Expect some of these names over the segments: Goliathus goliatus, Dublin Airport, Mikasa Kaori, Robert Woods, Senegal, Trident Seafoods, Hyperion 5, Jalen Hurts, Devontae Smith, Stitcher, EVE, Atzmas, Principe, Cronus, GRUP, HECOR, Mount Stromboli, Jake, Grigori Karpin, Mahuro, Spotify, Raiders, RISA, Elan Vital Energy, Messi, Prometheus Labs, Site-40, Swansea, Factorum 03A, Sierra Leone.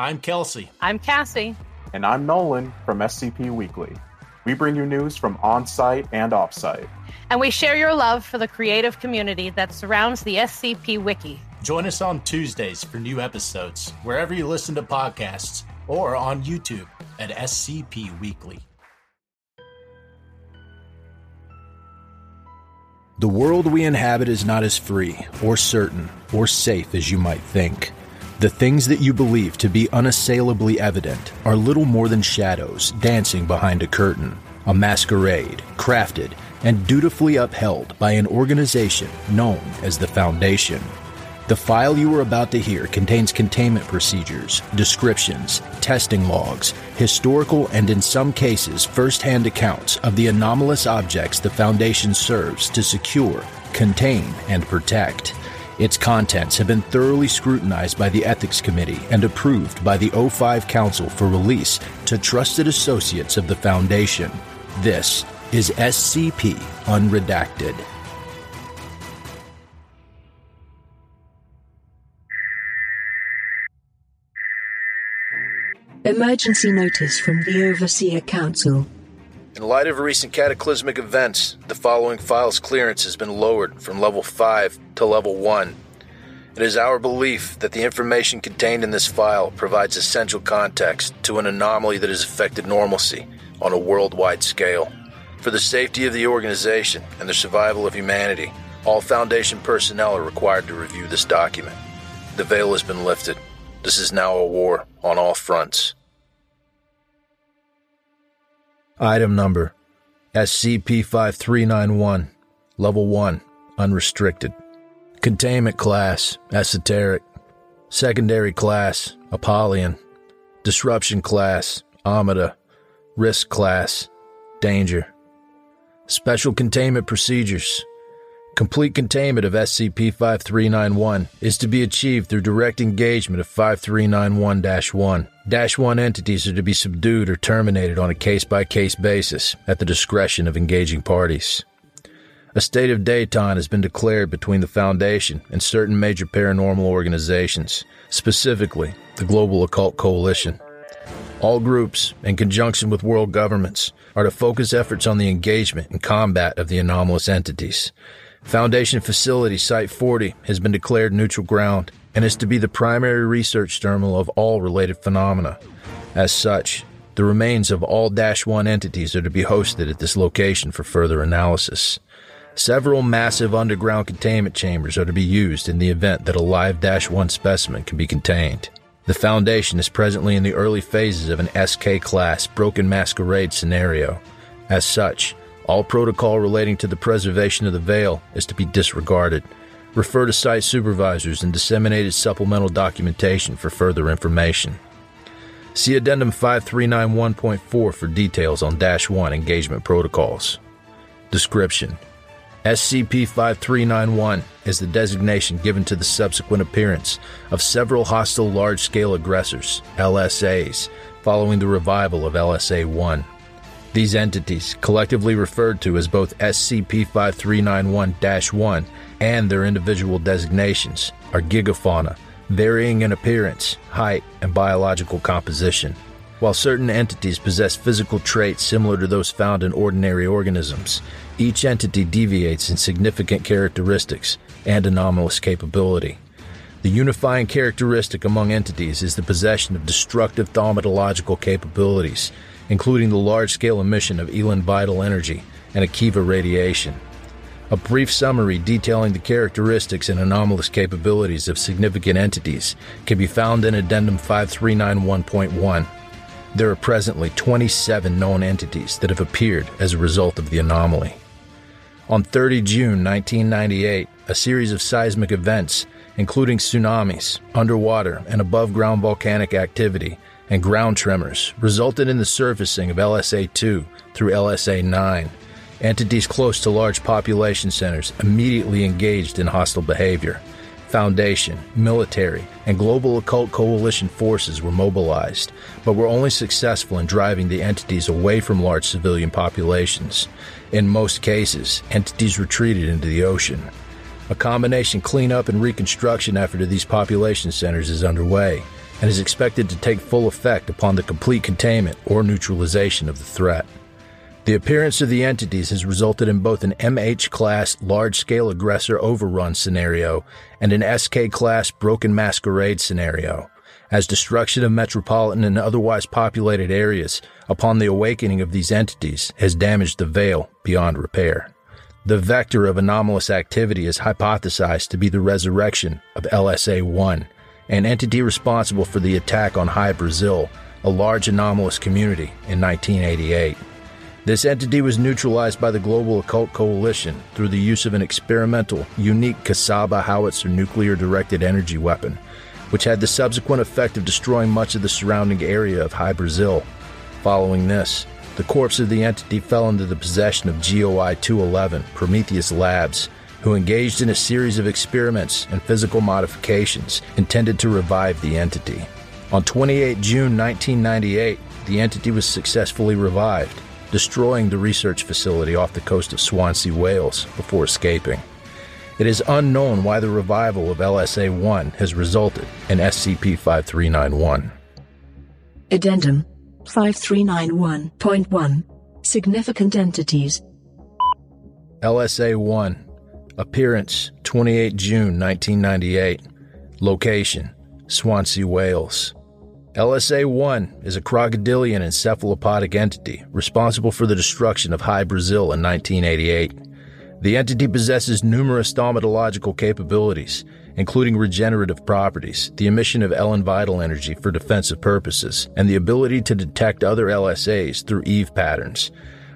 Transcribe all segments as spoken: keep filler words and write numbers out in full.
I'm Kelsey. I'm Cassie. And I'm Nolan from S C P Weekly. We bring you news from on-site and off-site. And we share your love for the creative community that surrounds the S C P Wiki. Join us on Tuesdays for new episodes, wherever you listen to podcasts, or on YouTube at S C P Weekly. The world we inhabit is not as free, or certain, or safe as you might think. The things that you believe to be unassailably evident are little more than shadows dancing behind a curtain, a masquerade crafted and dutifully upheld by an organization known as the Foundation. The file you are about to hear contains containment procedures, descriptions, testing logs, historical and in some cases first-hand accounts of the anomalous objects the Foundation serves to secure, contain, and protect. Its contents have been thoroughly scrutinized by the Ethics Committee and approved by the O five Council for release to trusted associates of the Foundation. This is S C P Unredacted. Emergency notice from the Overseer Council. In light of recent cataclysmic events, the following file's clearance has been lowered from Level five to Level one. It is our belief that the information contained in this file provides essential context to an anomaly that has affected normalcy on a worldwide scale. For the safety of the organization and the survival of humanity, all Foundation personnel are required to review this document. The veil has been lifted. This is now a war on all fronts. Item number, S C P fifty-three ninety-one, Level one, Unrestricted. Containment Class, Esoteric. Secondary Class, Apollyon. Disruption Class, Amida. Risk Class, Danger. Special Containment Procedures. Complete containment of S C P fifty-three ninety-one is to be achieved through direct engagement of fifty-three ninety-one dash one. dash one entities are to be subdued or terminated on a case-by-case basis at the discretion of engaging parties. A state of détente has been declared between the Foundation and certain major paranormal organizations, specifically the Global Occult Coalition. All groups, in conjunction with world governments, are to focus efforts on the engagement and combat of the anomalous entities. Foundation facility Site forty has been declared neutral ground and is to be the primary research terminal of all related phenomena. As such, the remains of all dash one entities are to be hosted at this location for further analysis. Several massive underground containment chambers are to be used in the event that a live dash one specimen can be contained. The Foundation is presently in the early phases of an S K-class broken masquerade scenario. As such, all protocol relating to the preservation of the veil is to be disregarded. Refer to site supervisors and disseminated supplemental documentation for further information. See Addendum fifty-three ninety-one point four for details on dash one engagement protocols. Description: S C P fifty-three ninety-one is the designation given to the subsequent appearance of several hostile large-scale aggressors, L S As, following the revival of L S A one. These entities, collectively referred to as both S C P fifty-three ninety-one dash one and their individual designations, are gigafauna, varying in appearance, height, and biological composition. While certain entities possess physical traits similar to those found in ordinary organisms, each entity deviates in significant characteristics and anomalous capability. The unifying characteristic among entities is the possession of destructive thaumatological capabilities, including the large-scale emission of Elan Vital Energy and Akiva Radiation. A brief summary detailing the characteristics and anomalous capabilities of significant entities can be found in Addendum fifty-three ninety-one point one. There are presently twenty-seven known entities that have appeared as a result of the anomaly. On the thirtieth of June nineteen ninety-eight, a series of seismic events, including tsunamis, underwater and above-ground volcanic activity, and ground tremors resulted in the surfacing of L S A two through L S A nine. Entities close to large population centers immediately engaged in hostile behavior. Foundation, military, and global occult coalition forces were mobilized, but were only successful in driving the entities away from large civilian populations. In most cases, entities retreated into the ocean. A combination cleanup and reconstruction effort of these population centers is underway. and is expected to take full effect upon the complete containment or neutralization of the threat. The appearance of the entities has resulted in both an M H class large-scale aggressor overrun scenario and an S K class broken masquerade scenario, as destruction of metropolitan and otherwise populated areas upon the awakening of these entities has damaged the veil beyond repair. The vector of anomalous activity is hypothesized to be the resurrection of L S A one, an entity responsible for the attack on High Brazil, a large anomalous community, in nineteen eighty-eight. This entity was neutralized by the Global Occult Coalition through the use of an experimental, unique Casaba Howitzer nuclear-directed energy weapon, which had the subsequent effect of destroying much of the surrounding area of High Brazil. Following this, the corpse of the entity fell into the possession of G O I two eleven, Prometheus Labs, who engaged in a series of experiments and physical modifications intended to revive the entity. On the twenty-eighth of June nineteen ninety-eight, the entity was successfully revived, destroying the research facility off the coast of Swansea, Wales, before escaping. It is unknown why the revival of L S A one has resulted in S C P fifty-three ninety-one. Addendum fifty-three ninety-one point one Significant Entities. L S A one Appearance the twenty-eighth of June nineteen ninety-eight. Location Swansea, Wales. L S A one is a crocodilian encephalopodic entity responsible for the destruction of High Brazil in nineteen eighty-eight. The entity possesses numerous stomatological capabilities, including regenerative properties, the emission of Elan Vital Energy for defensive purposes, and the ability to detect other L S As through EVE patterns.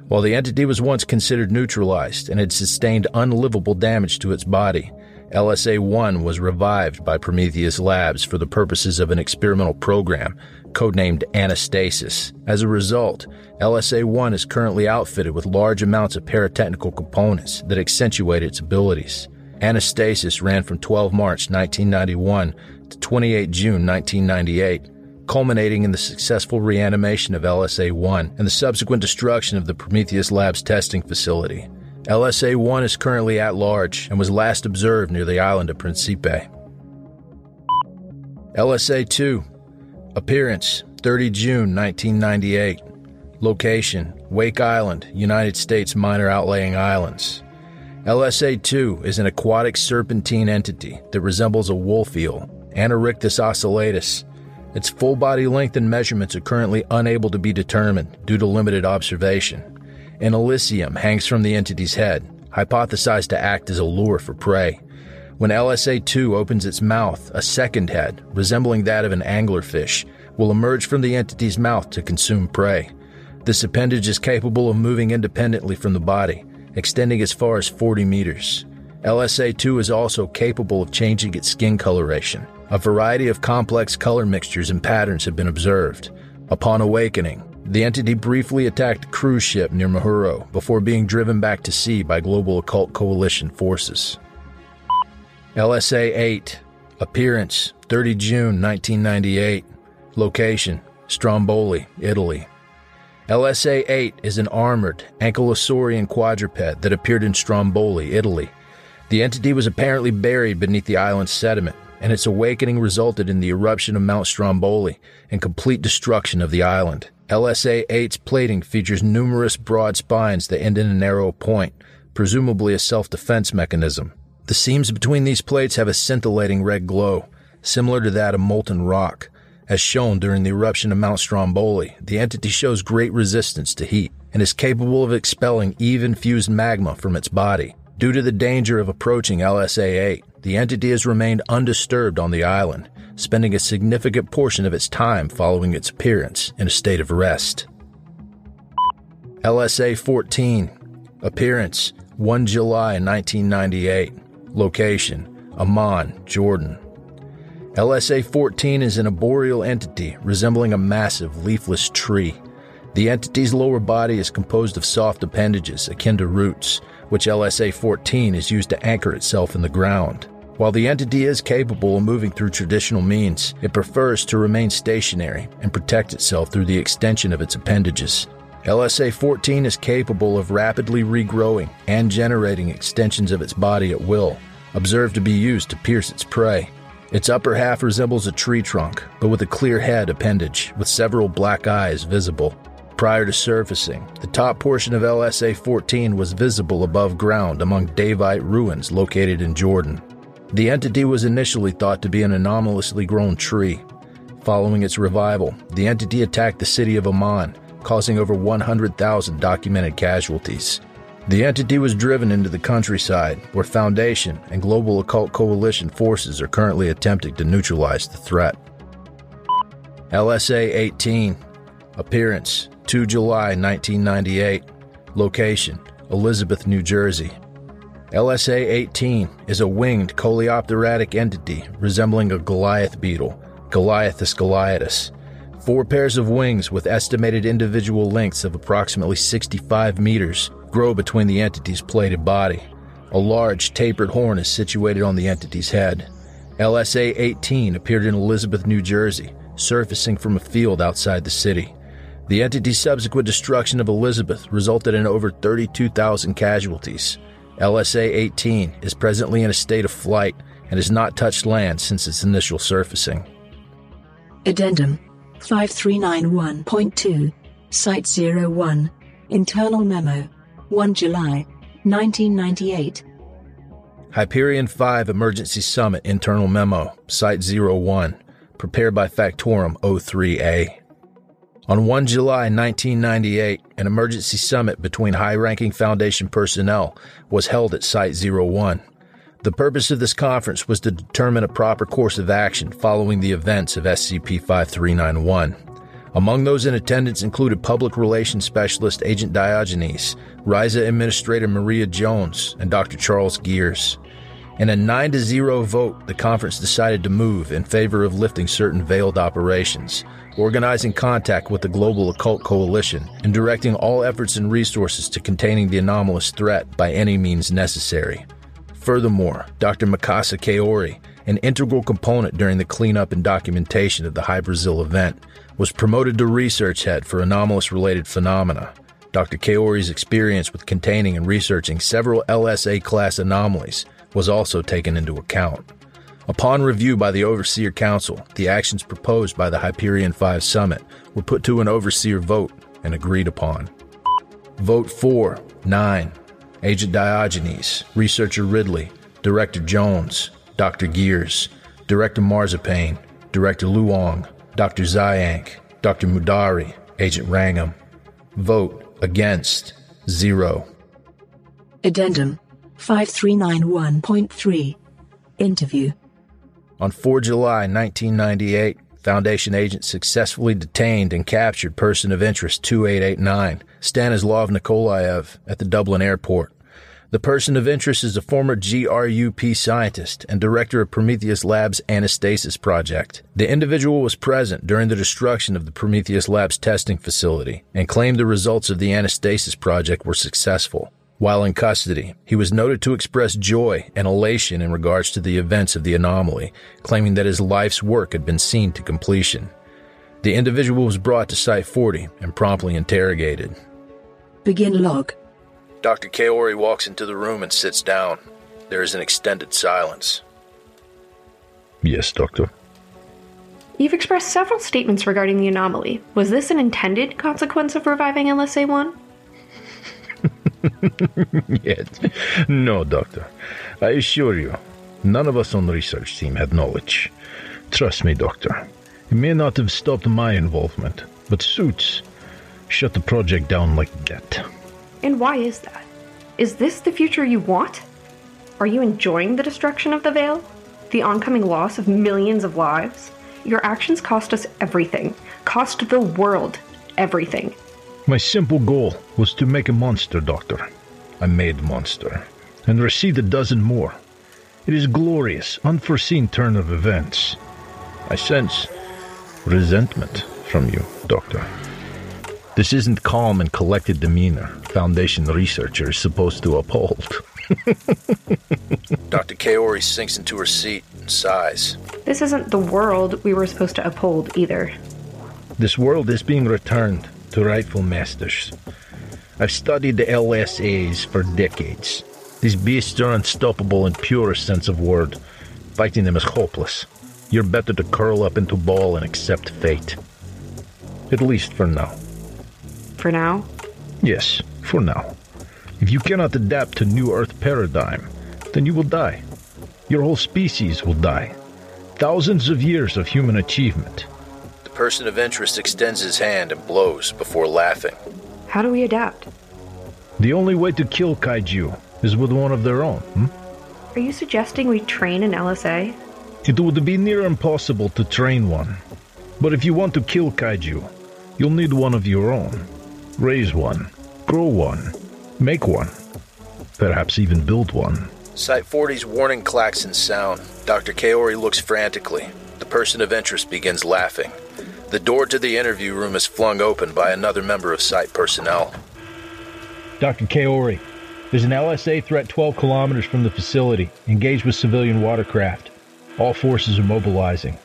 While the entity was once considered neutralized and had sustained unlivable damage to its body, L S A one was revived by Prometheus Labs for the purposes of an experimental program, codenamed Anastasis. As a result, L S A one is currently outfitted with large amounts of paratechnical components that accentuate its abilities. Anastasis ran from the twelfth of March nineteen ninety-one to the twenty-eighth of June nineteen ninety-eight, culminating in the successful reanimation of L S A one and the subsequent destruction of the Prometheus Labs testing facility. L S A one is currently at large and was last observed near the island of Principe. L S A two Appearance the thirtieth of June nineteen ninety-eight. Location Wake Island, United States Minor Outlying Islands. L S A two is an aquatic serpentine entity that resembles a wolf eel, Anarictus oscillatus. Its full body length and measurements are currently unable to be determined due to limited observation. An elysium hangs from the entity's head, hypothesized to act as a lure for prey. When L S A two opens its mouth, a second head, resembling that of an anglerfish, will emerge from the entity's mouth to consume prey. This appendage is capable of moving independently from the body, extending as far as forty meters. L S A two is also capable of changing its skin coloration. A variety of complex color mixtures and patterns have been observed. Upon awakening, the entity briefly attacked a cruise ship near Mahuro before being driven back to sea by Global Occult Coalition forces. L S A eight Appearance the thirtieth of June nineteen ninety-eight. Location Stromboli, Italy. L S A eight is an armored, ankylosaurian quadruped that appeared in Stromboli, Italy. The entity was apparently buried beneath the island's sediment, and its awakening resulted in the eruption of Mount Stromboli and complete destruction of the island. L S A eight's plating features numerous broad spines that end in a narrow point, presumably a self-defense mechanism. The seams between these plates have a scintillating red glow, similar to that of molten rock. As shown during the eruption of Mount Stromboli, the entity shows great resistance to heat and is capable of expelling EVE-infused magma from its body. Due to the danger of approaching L S A eight, the entity has remained undisturbed on the island, spending a significant portion of its time following its appearance in a state of rest. L S A fourteen Appearance the first of July nineteen ninety-eight. Location Amman, Jordan. L S A fourteen is an arboreal entity resembling a massive leafless tree. The entity's lower body is composed of soft appendages akin to roots, which L S A fourteen is used to anchor itself in the ground. While the entity is capable of moving through traditional means, it prefers to remain stationary and protect itself through the extension of its appendages. L S A fourteen is capable of rapidly regrowing and generating extensions of its body at will, observed to be used to pierce its prey. Its upper half resembles a tree trunk, but with a clear head appendage, with several black eyes visible. Prior to surfacing, the top portion of L S A fourteen was visible above ground among Davidite ruins located in Jordan. The entity was initially thought to be an anomalously grown tree. Following its revival, the entity attacked the city of Amman, causing over one hundred thousand documented casualties. The entity was driven into the countryside, where Foundation and Global Occult Coalition forces are currently attempting to neutralize the threat. L S A eighteen. Appearance: the second of July nineteen ninety-eight. Location: Elizabeth, New Jersey. L S A eighteen is a winged coleopteratic entity resembling a Goliath beetle, Goliathus goliatus. Four pairs of wings with estimated individual lengths of approximately sixty-five meters grow between the entity's plated body. A large tapered horn is situated on the entity's head. L S A eighteen appeared in Elizabeth, New Jersey, surfacing from a field outside the city. The entity's subsequent destruction of Elizabeth resulted in over thirty-two thousand casualties. L S A eighteen is presently in a state of flight and has not touched land since its initial surfacing. Addendum fifty-three ninety-one point two Site zero one Internal Memo the first of July nineteen ninety-eight. Hyperion five Emergency Summit Internal Memo Site zero one prepared by Factorum oh three A. On the first of July nineteen ninety-eight, an emergency summit between high-ranking Foundation personnel was held at Site zero one. The purpose of this conference was to determine a proper course of action following the events of S C P fifty-three ninety-one. Among those in attendance included Public Relations Specialist Agent Diogenes, R I S A Administrator Maria Jones, and Doctor Charles Gears. In a nine to zero vote, the conference decided to move in favor of lifting certain veiled operations, organizing contact with the Global Occult Coalition, and directing all efforts and resources to containing the anomalous threat by any means necessary. Furthermore, Doctor Mikasa Kaori, an integral component during the cleanup and documentation of the High Brazil event, was promoted to research head for anomalous-related phenomena. Doctor Kaori's experience with containing and researching several L S A-class anomalies was also taken into account. Upon review by the Overseer Council, the actions proposed by the Hyperion five Summit were put to an Overseer vote and agreed upon. Vote four nine, Agent Diogenes, Researcher Ridley, Director Jones, Doctor Gears, Director Marzipain, Director Luong, Doctor Ziyank, Doctor Mudari, Agent Rangam. Vote against zero. Addendum fifty-three ninety-one point three Interview. On the fourth of July nineteen ninety-eight, Foundation agents successfully detained and captured Person of Interest two eight eight nine, Stanislav Nikolaev, at the Dublin airport. The Person of Interest is a former G R U P scientist and director of Prometheus Labs' Anastasis project. The individual was present during the destruction of the Prometheus Labs testing facility and claimed the results of the Anastasis project were successful. While in custody, he was noted to express joy and elation in regards to the events of the anomaly, claiming that his life's work had been seen to completion. The individual was brought to Site forty and promptly interrogated. Begin log. Doctor Kaori walks into the room and sits down. There is an extended silence. Yes, Doctor. You've expressed several statements regarding the anomaly. Was this an intended consequence of reviving L S A one? Yet. No, Doctor. I assure you, none of us on the research team had knowledge. Trust me, Doctor. It may not have stopped my involvement, but Suits shut the project down like that. And why is that? Is this the future you want? Are you enjoying the destruction of the veil? The oncoming loss of millions of lives? Your actions cost us everything. Cost the world everything. My simple goal was to make a monster, Doctor. I made monster, and received a dozen more. It is glorious, unforeseen turn of events. I sense resentment from you, Doctor. This isn't calm and collected demeanor Foundation researcher is supposed to uphold. Doctor Kaori sinks into her seat and sighs. This isn't the world we were supposed to uphold, either. This world is being returned to rightful masters. I've studied the L S As for decades. These beasts are unstoppable in purest sense of word. Fighting them is hopeless. you're better to curl up into a ball and accept fate. At least for now. For now? Yes, for now. If you cannot adapt to New Earth paradigm, then you will die. Your whole species will die. Thousands of years of human achievement. The person of interest extends his hand and blows before laughing. How do we adapt? The only way to kill kaiju is with one of their own, hmm? Are you suggesting we train an L S A? It would be near impossible to train one. But if you want to kill kaiju, you'll need one of your own. Raise one. Grow one. Make one. Perhaps even build one. Site forty's warning klaxons sound. Doctor Kaori looks frantically. The person of interest begins laughing. The door to the interview room is flung open by another member of Site personnel. Doctor Kaori, there's an L S A threat twelve kilometers from the facility, engaged with civilian watercraft. All forces are mobilizing.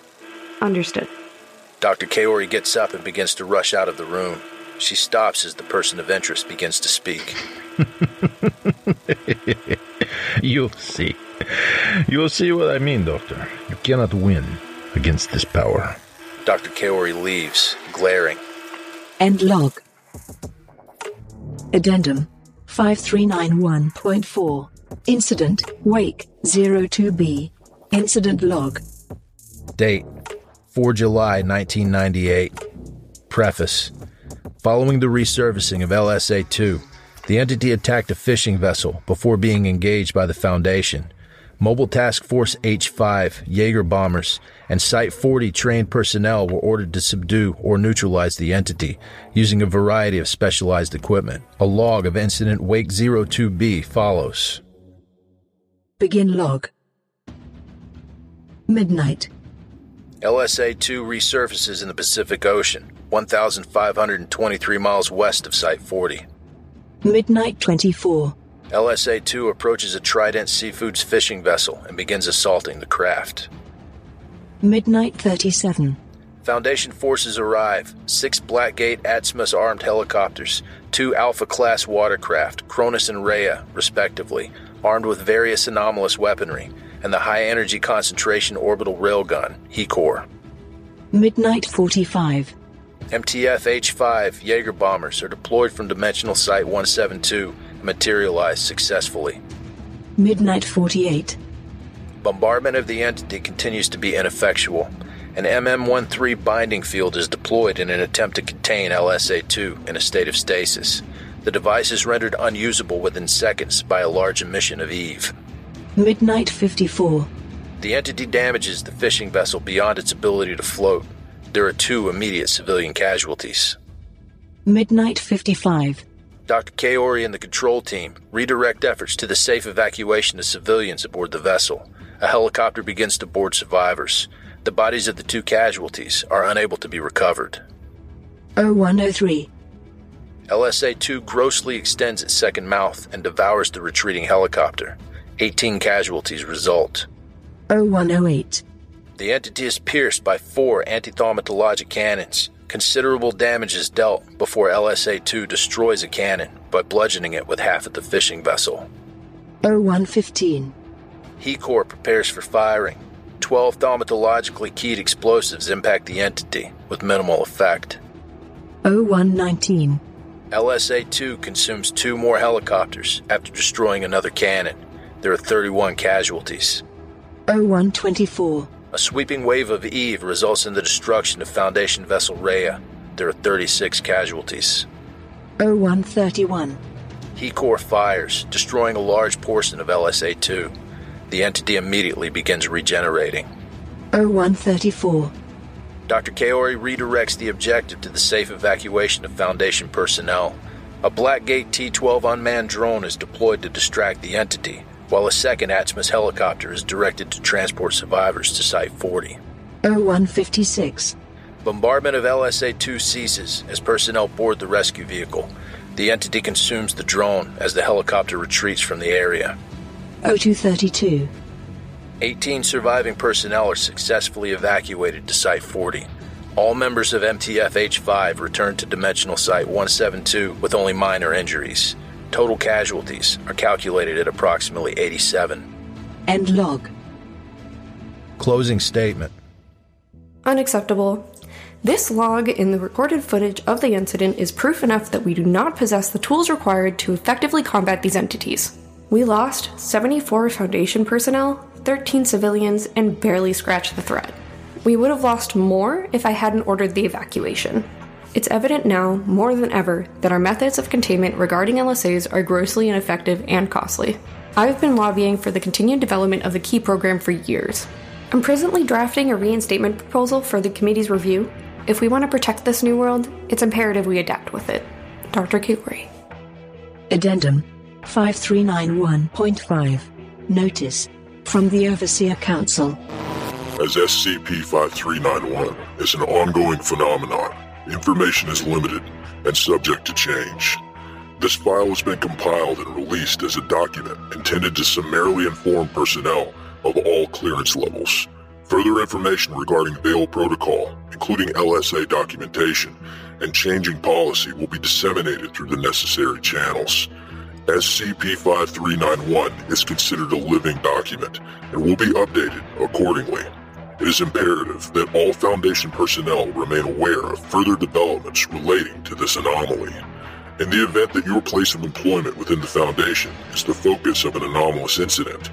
Understood. Doctor Kaori gets up and begins to rush out of the room. She stops as the person of interest begins to speak. You'll see. You'll see what I mean, Doctor. You cannot win against this power. Doctor Kaori leaves, glaring. End log. Addendum. five three nine one point four. Incident, Wake, zero two B. Incident log. Date, the fourth of July nineteen ninety-eight. Preface. Following the resurfacing of L S A two, the entity attacked a fishing vessel before being engaged by the Foundation. Mobile Task Force H five, Jaeger bombers, and Site forty trained personnel were ordered to subdue or neutralize the entity using a variety of specialized equipment. A log of Incident Wake zero two B follows. Begin log. Midnight. L S A two resurfaces in the Pacific Ocean, one thousand five hundred twenty-three miles west of Site forty. midnight twenty-four. L S A two approaches a Trident Seafoods fishing vessel and begins assaulting the craft. midnight thirty-seven. Foundation forces arrive. Six Blackgate Atzmas armed helicopters, two Alpha-class watercraft, Cronus and Rhea, respectively, armed with various anomalous weaponry, and the high-energy concentration orbital railgun, HECOR. midnight forty-five. M T F H five Jaeger bombers are deployed from Dimensional Site one seventy-two and materialize successfully. midnight forty-eight. Bombardment of the entity continues to be ineffectual. An M M thirteen binding field is deployed in an attempt to contain L S A two in a state of stasis. The device is rendered unusable within seconds by a large emission of EVE. midnight fifty-four. The entity damages the fishing vessel beyond its ability to float. There are two immediate civilian casualties. midnight fifty-five. Doctor Kaori and the control team redirect efforts to the safe evacuation of civilians aboard the vessel. A helicopter begins to board survivors. The bodies of the two casualties are unable to be recovered. oh one oh three. L S A two grossly extends its second mouth and devours the retreating helicopter. eighteen casualties result. oh one oh eight. The entity is pierced by four antithaumatologic cannons. Considerable damage is dealt before L S A two destroys a cannon by bludgeoning it with half of the fishing vessel. oh one fifteen. HECOR prepares for firing. twelve thaumatologically keyed explosives impact the entity with minimal effect. oh one nineteen. L S A two consumes two more helicopters after destroying another cannon. There are thirty-one casualties. oh one twenty-four. A sweeping wave of EVE results in the destruction of Foundation vessel Rhea. There are thirty-six casualties. oh one thirty-one. HECOR fires, destroying a large portion of L S A two. The entity immediately begins regenerating. oh one thirty-four. Doctor Kaori redirects the objective to the safe evacuation of Foundation personnel. A Blackgate T twelve unmanned drone is deployed to distract the entity, while a second Atzmas helicopter is directed to transport survivors to Site forty. oh one fifty-six. Bombardment of L S A two ceases as personnel board the rescue vehicle. The entity consumes the drone as the helicopter retreats from the area. oh two thirty-two. eighteen surviving personnel are successfully evacuated to Site forty. All members of M T F H five return to Dimensional Site one seventy-two with only minor injuries. Total casualties are calculated at approximately eighty-seven. End log. Closing statement. Unacceptable. This log in the recorded footage of the incident is proof enough that we do not possess the tools required to effectively combat these entities. We lost seventy-four Foundation personnel, thirteen civilians, and barely scratched the threat. We would have lost more if I hadn't ordered the evacuation. It's evident now, more than ever, that our methods of containment regarding L S As are grossly ineffective and costly. I've been lobbying for the continued development of the KEY program for years. I'm presently drafting a reinstatement proposal for the committee's review. If we want to protect this new world, it's imperative we adapt with it. Doctor Kaori. Addendum five three nine one point five. Notice. From the Overseer Council. As S C P five three nine one is an ongoing phenomenon, information is limited and subject to change. This file has been compiled and released as a document intended to summarily inform personnel of all clearance levels. Further information regarding Veil Protocol, including L S A documentation, and changing policy will be disseminated through the necessary channels. S C P five three nine one is considered a living document and will be updated accordingly. It is imperative that all Foundation personnel remain aware of further developments relating to this anomaly. In the event that your place of employment within the Foundation is the focus of an anomalous incident,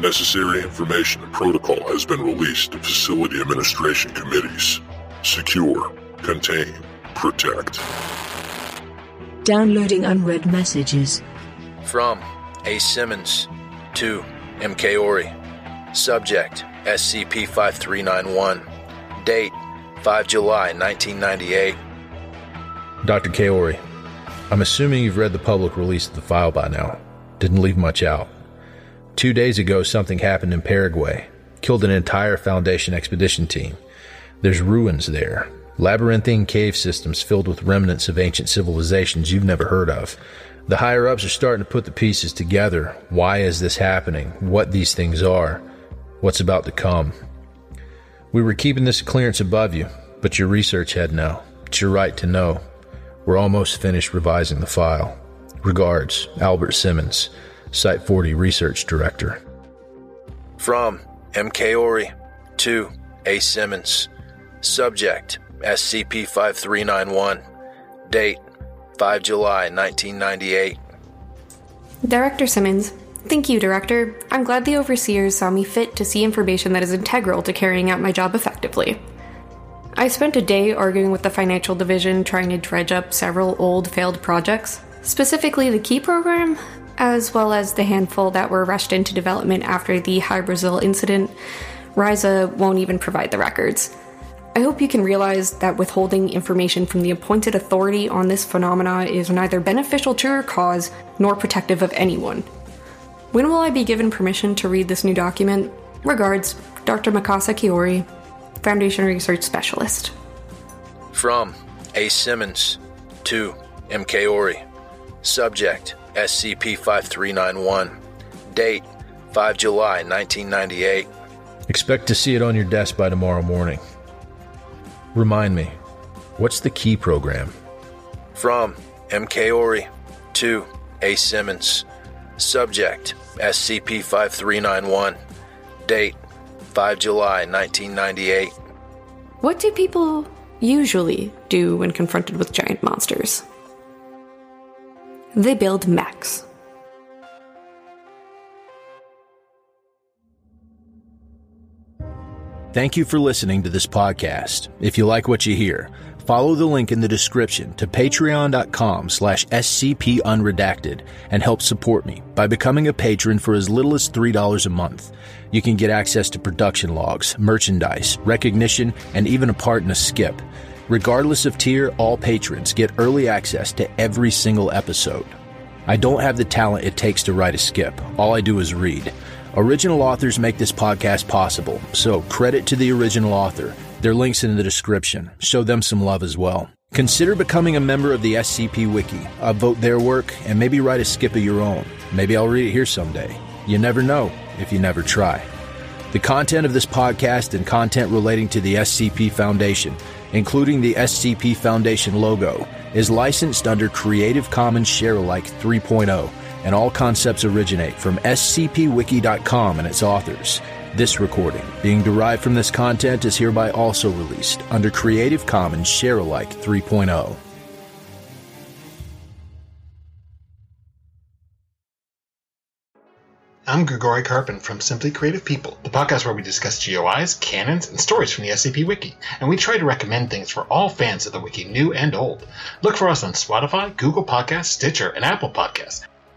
necessary information and protocol has been released to facility administration committees. Secure, contain, protect. Downloading unread messages. From A. Simmons to M. Kaori. Subject, S C P five three nine one. Date, the fifth of July nineteen ninety-eight. Doctor Kaori, I'm assuming you've read the public release of the file by now. Didn't leave much out. Two days ago, something happened in Paraguay. Killed an entire Foundation expedition team. There's ruins there. Labyrinthine cave systems filled with remnants of ancient civilizations you've never heard of. The higher-ups are starting to put the pieces together. Why is this happening? What these things are? What's about to come? We were keeping this clearance above you, but your research had no. It's your right to know. We're almost finished revising the file. Regards, Albert Simmons, Site forty Research Director. From M. Kaori to A. Simmons. Subject, S C P five three nine one. Date, the fifth of July nineteen ninety-eight. Director Simmons. Thank you, Director. I'm glad the Overseers saw me fit to see information that is integral to carrying out my job effectively. I spent a day arguing with the Financial Division trying to dredge up several old failed projects, specifically the KEY program, as well as the handful that were rushed into development after the High Brazil incident. R I S A won't even provide the records. I hope you can realize that withholding information from the appointed authority on this phenomena is neither beneficial to your cause nor protective of anyone. When will I be given permission to read this new document? Regards, Doctor Mikasa Kaori, Foundation Research Specialist. From A. Simmons to M. Kaori. Subject, S C P five three nine one. Date, the fifth of July nineteen ninety-eight. Expect to see it on your desk by tomorrow morning. Remind me, what's the KEY program? From M. Kaori to A. Simmons. Subject, S C P five three nine one. Date, the fifth of July nineteen ninety-eight. What do people usually do when confronted with giant monsters? They build mechs. Thank you for listening to this podcast. If you like what you hear, follow the link in the description to patreon.com slash SCP Unredacted and help support me by becoming a patron for as little as three dollars a month. You can get access to production logs, merchandise, recognition, and even a part in a skip. Regardless of tier, all patrons get early access to every single episode. I don't have the talent it takes to write a skip. All I do is read. Original authors make this podcast possible, so credit to the original author. Their link's in the description. Show them some love as well. Consider becoming a member of the S C P Wiki. Upvote their work and maybe write a skip of your own. Maybe I'll read it here someday. You never know if you never try. The content of this podcast and content relating to the S C P Foundation, including the S C P Foundation logo, is licensed under Creative Commons Sharealike three point oh. And all concepts originate from S C P wiki dot com and its authors. This recording, being derived from this content, is hereby also released under Creative Commons Sharealike three point oh. I'm Grigori Karpin from Simply Creative People, the podcast where we discuss G O Is, canons, and stories from the S C P Wiki, and we try to recommend things for all fans of the Wiki, new and old. Look for us on Spotify, Google Podcasts, Stitcher, and Apple Podcasts.